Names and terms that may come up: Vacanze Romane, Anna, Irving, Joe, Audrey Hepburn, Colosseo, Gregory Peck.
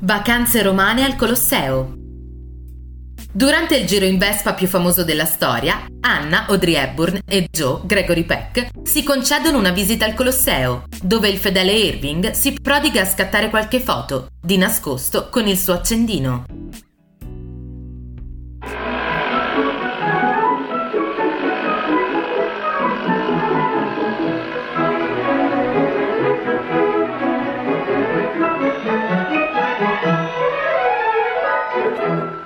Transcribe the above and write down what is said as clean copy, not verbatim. Vacanze romane al Colosseo. Durante il giro in Vespa più famoso della storia, Anna, Audrey Hepburn e Joe, Gregory Peck, si concedono una visita al Colosseo, dove il fedele Irving si prodiga a scattare qualche foto, di nascosto con il suo accendino.